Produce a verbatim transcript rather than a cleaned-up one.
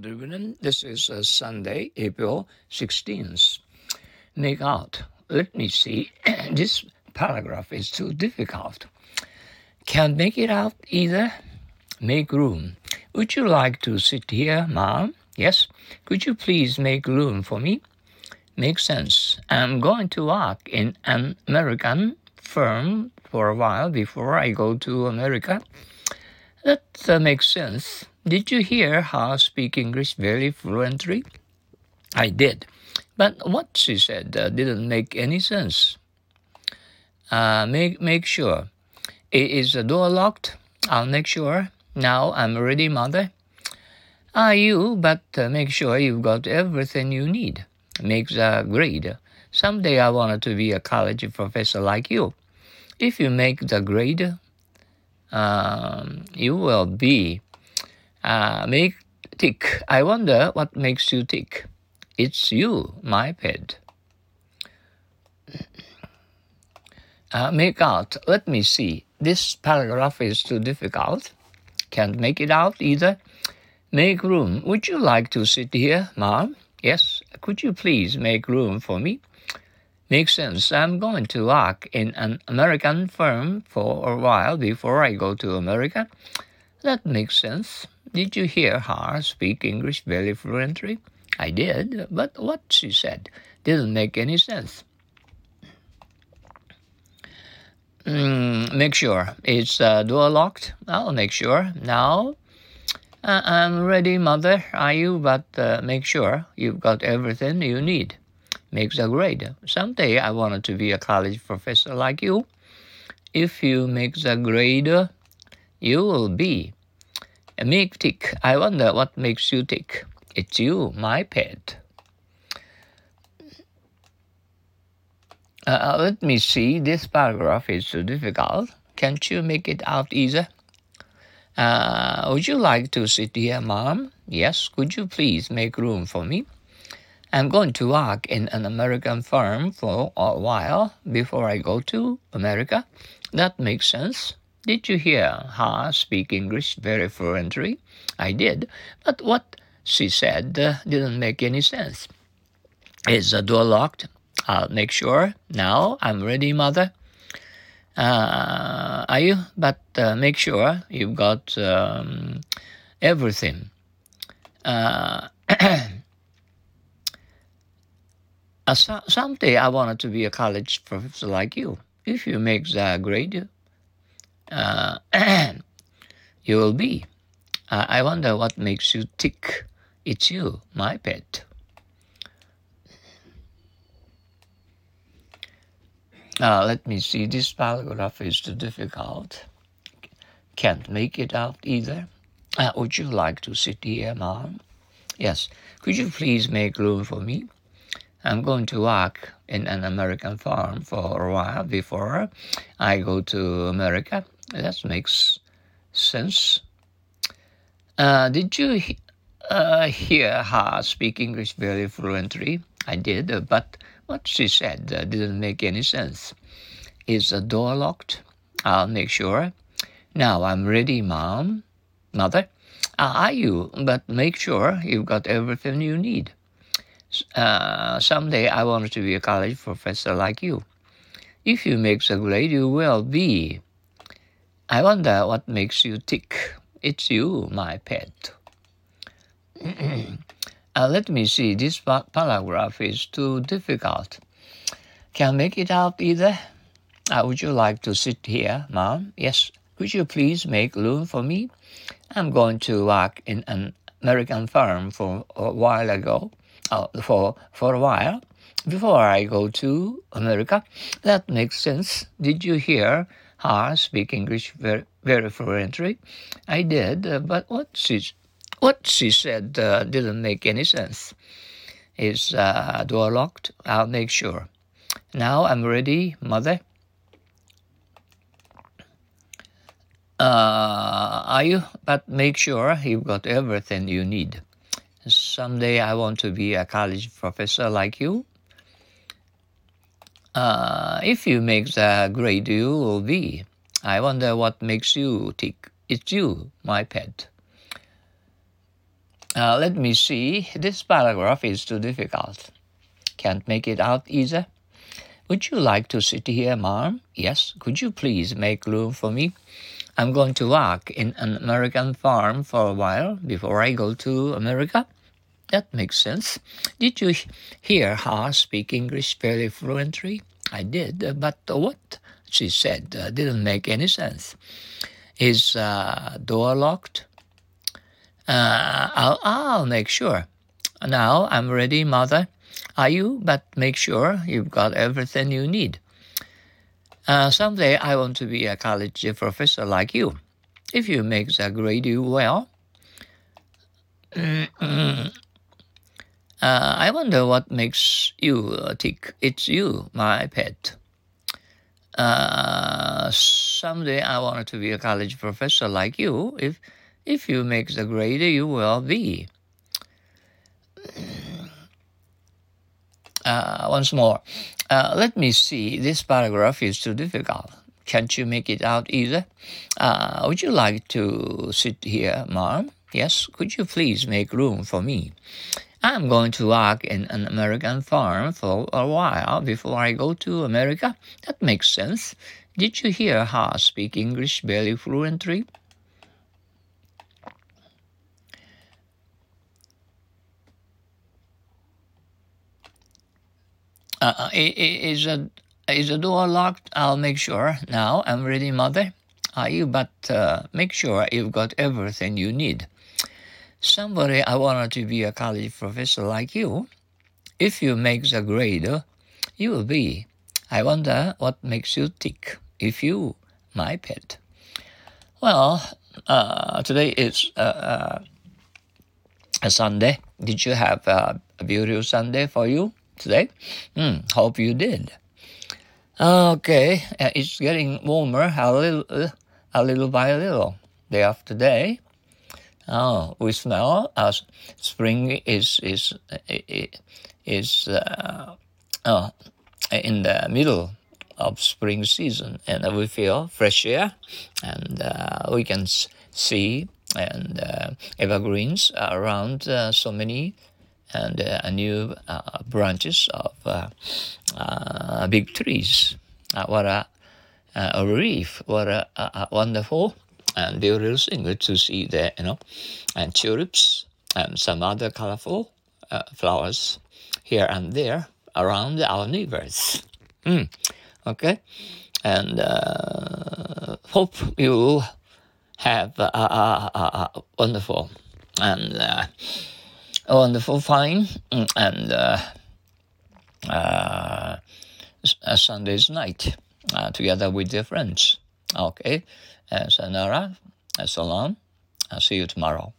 Good evening. This is a Sunday, April sixteenth. Make out. Let me see. This paragraph is too difficult. Can't make it out either. Make room. Would you like to sit here, ma'am? Yes. Could you please make room for me? Makes sense. I'm going to work in an American firm for a while before I go to America. That uh, makes sense. Did you hear her speak English very fluently? I did. But what she said uh, didn't make any sense. Uh, make, make sure. Is the door locked? I'll make sure. Now I'm ready, mother. Are you? But uh, make sure you've got everything you need. Make the grade. Someday I wanted to be a college professor like you. If you make the grade, um, you will be... Uh, make tick. I wonder what makes you tick. It's you, my pet. Uh, make out. Let me see. This paragraph is too difficult. Can't make it out either. Make room. Would you like to sit here, ma'am? Yes. Could you please make room for me? Makes sense. I'm going to work in an American firm for a while before I go to America. That makes sense. Did you hear her speak English very fluently? I did, but what she said didn't make any sense. Mm, make sure. Is the door locked? I'll make sure. Now, uh, I'm ready, mother. Are you? But uh, make sure you've got everything you need. Makes a grade. Someday I wanted to be a college professor like you. If you make the grade, you will be. Make tick. I wonder what makes you tick. It's you, my pet. Uh, let me see. This paragraph is too difficult. Can't you make it out either? Uh, would you like to sit here, ma'am? Yes. Could you please make room for me? I'm going to work in an American firm for a while before I go to America. That makes sense. Did you hear her speak English very fluently? I did, but what she said uh, didn't make any sense. Is the door locked? I'll make sure. Now I'm ready, mother. Uh, are you? But uh, make sure you've got um, everything. Uh, someday I wanted to be a college professor like you. If you make the grade, Uh, you will be. Uh, I wonder what makes you tick. It's you, my pet. Uh, let me see. This paragraph is too difficult. Can't make it out either. Uh, would you like to sit here, ma'am? Yes. Could you please make room for me? I'm going to work in an American firm for a while before I go to America. That makes sense. Uh, did you he- uh, hear her speak English very fluently? I did, but what she said uh, didn't make any sense. Is the door locked? I'll make sure. Now I'm ready, ma'am. Mother, uh, are you? But make sure you've got everything you need. Uh, someday I wanted to be a college professor like you. If you make the grade, you will be. I wonder what makes you tick. It's you, my pet. uh, let me see. This pa- paragraph is too difficult. Can't make it out either. Uh, would you like to sit here, ma'am? Yes. Could you please make room for me? I'm going to work in an American firm for a while ago. Oh, for for a while, before I go to America. That makes sense. Did you hear her speak English very, very fluently? I did, uh, but what she what she said uh, didn't make any sense. Is uh, door locked? I'll make sure. Now I'm ready, mother. Uh, are you? But make sure you've got everything you need. Someday I want to be a college professor like you. Uh, if you make the grade, you will be. I wonder what makes you tick. It's you, my pet. Uh, let me see. This paragraph is too difficult. Can't make it out either. Would you like to sit here, ma'am? Yes. Could you please make room for me? I'm going to work in an American farm for a while before I go to America. That makes sense. Did you hear her speak English fairly fluently? I did, but what she said uh, didn't make any sense. Is uh, door locked? Uh, I'll, I'll make sure. Now I'm ready, mother. Are you? But make sure you've got everything you need. Uh, someday I want to be a college professor like you. If you make the grade you well. uh, I wonder what makes you tick. It's you, my pet. Uh, someday I want to be a college professor like you. If If you make the grade, you will be. Uh, once more. Uh, let me see. This paragraph is too difficult. Can't you make it out either? Uh, would you like to sit here, ma'am? Yes. Could you please make room for me? I'm going to work in an American farm for a while before I go to America. That makes sense. Did you hear her speak English barely fluently?Uh, is a is the door locked? I'll make sure. Now I'm ready, mother. Are you? But uh, make sure you've got everything you need. Somebody I wanted to be a college professor like you. If you make the grade, you will be. I wonder what makes you tick. If you, my pet. Well, uh, today is uh, uh, a Sunday. Did you have a beautiful Sunday for you?Today? Mm, hope you did. Okay, uh, it's getting warmer a little, uh, a little by little, day after day. Oh, we smell as spring is is is uh, oh, in the middle of spring season, and we feel fresh air, and uh, we can see and uh, evergreens around uh, so many.And uh, new uh, branches of uh, uh, big trees. Uh, what a, uh, a relief! What a, a, a wonderful and beautiful thing to see there, you know. And tulips and some other colorful uh, flowers here and there around our neighbors. Mm. Okay, and uh, hope you have a, a, a, a wonderful and.、Uh,A wonderful fine and uh, uh, a Sunday's night uh, together with your friends. Okay. Uh, sayonara. So long. I'll see you tomorrow.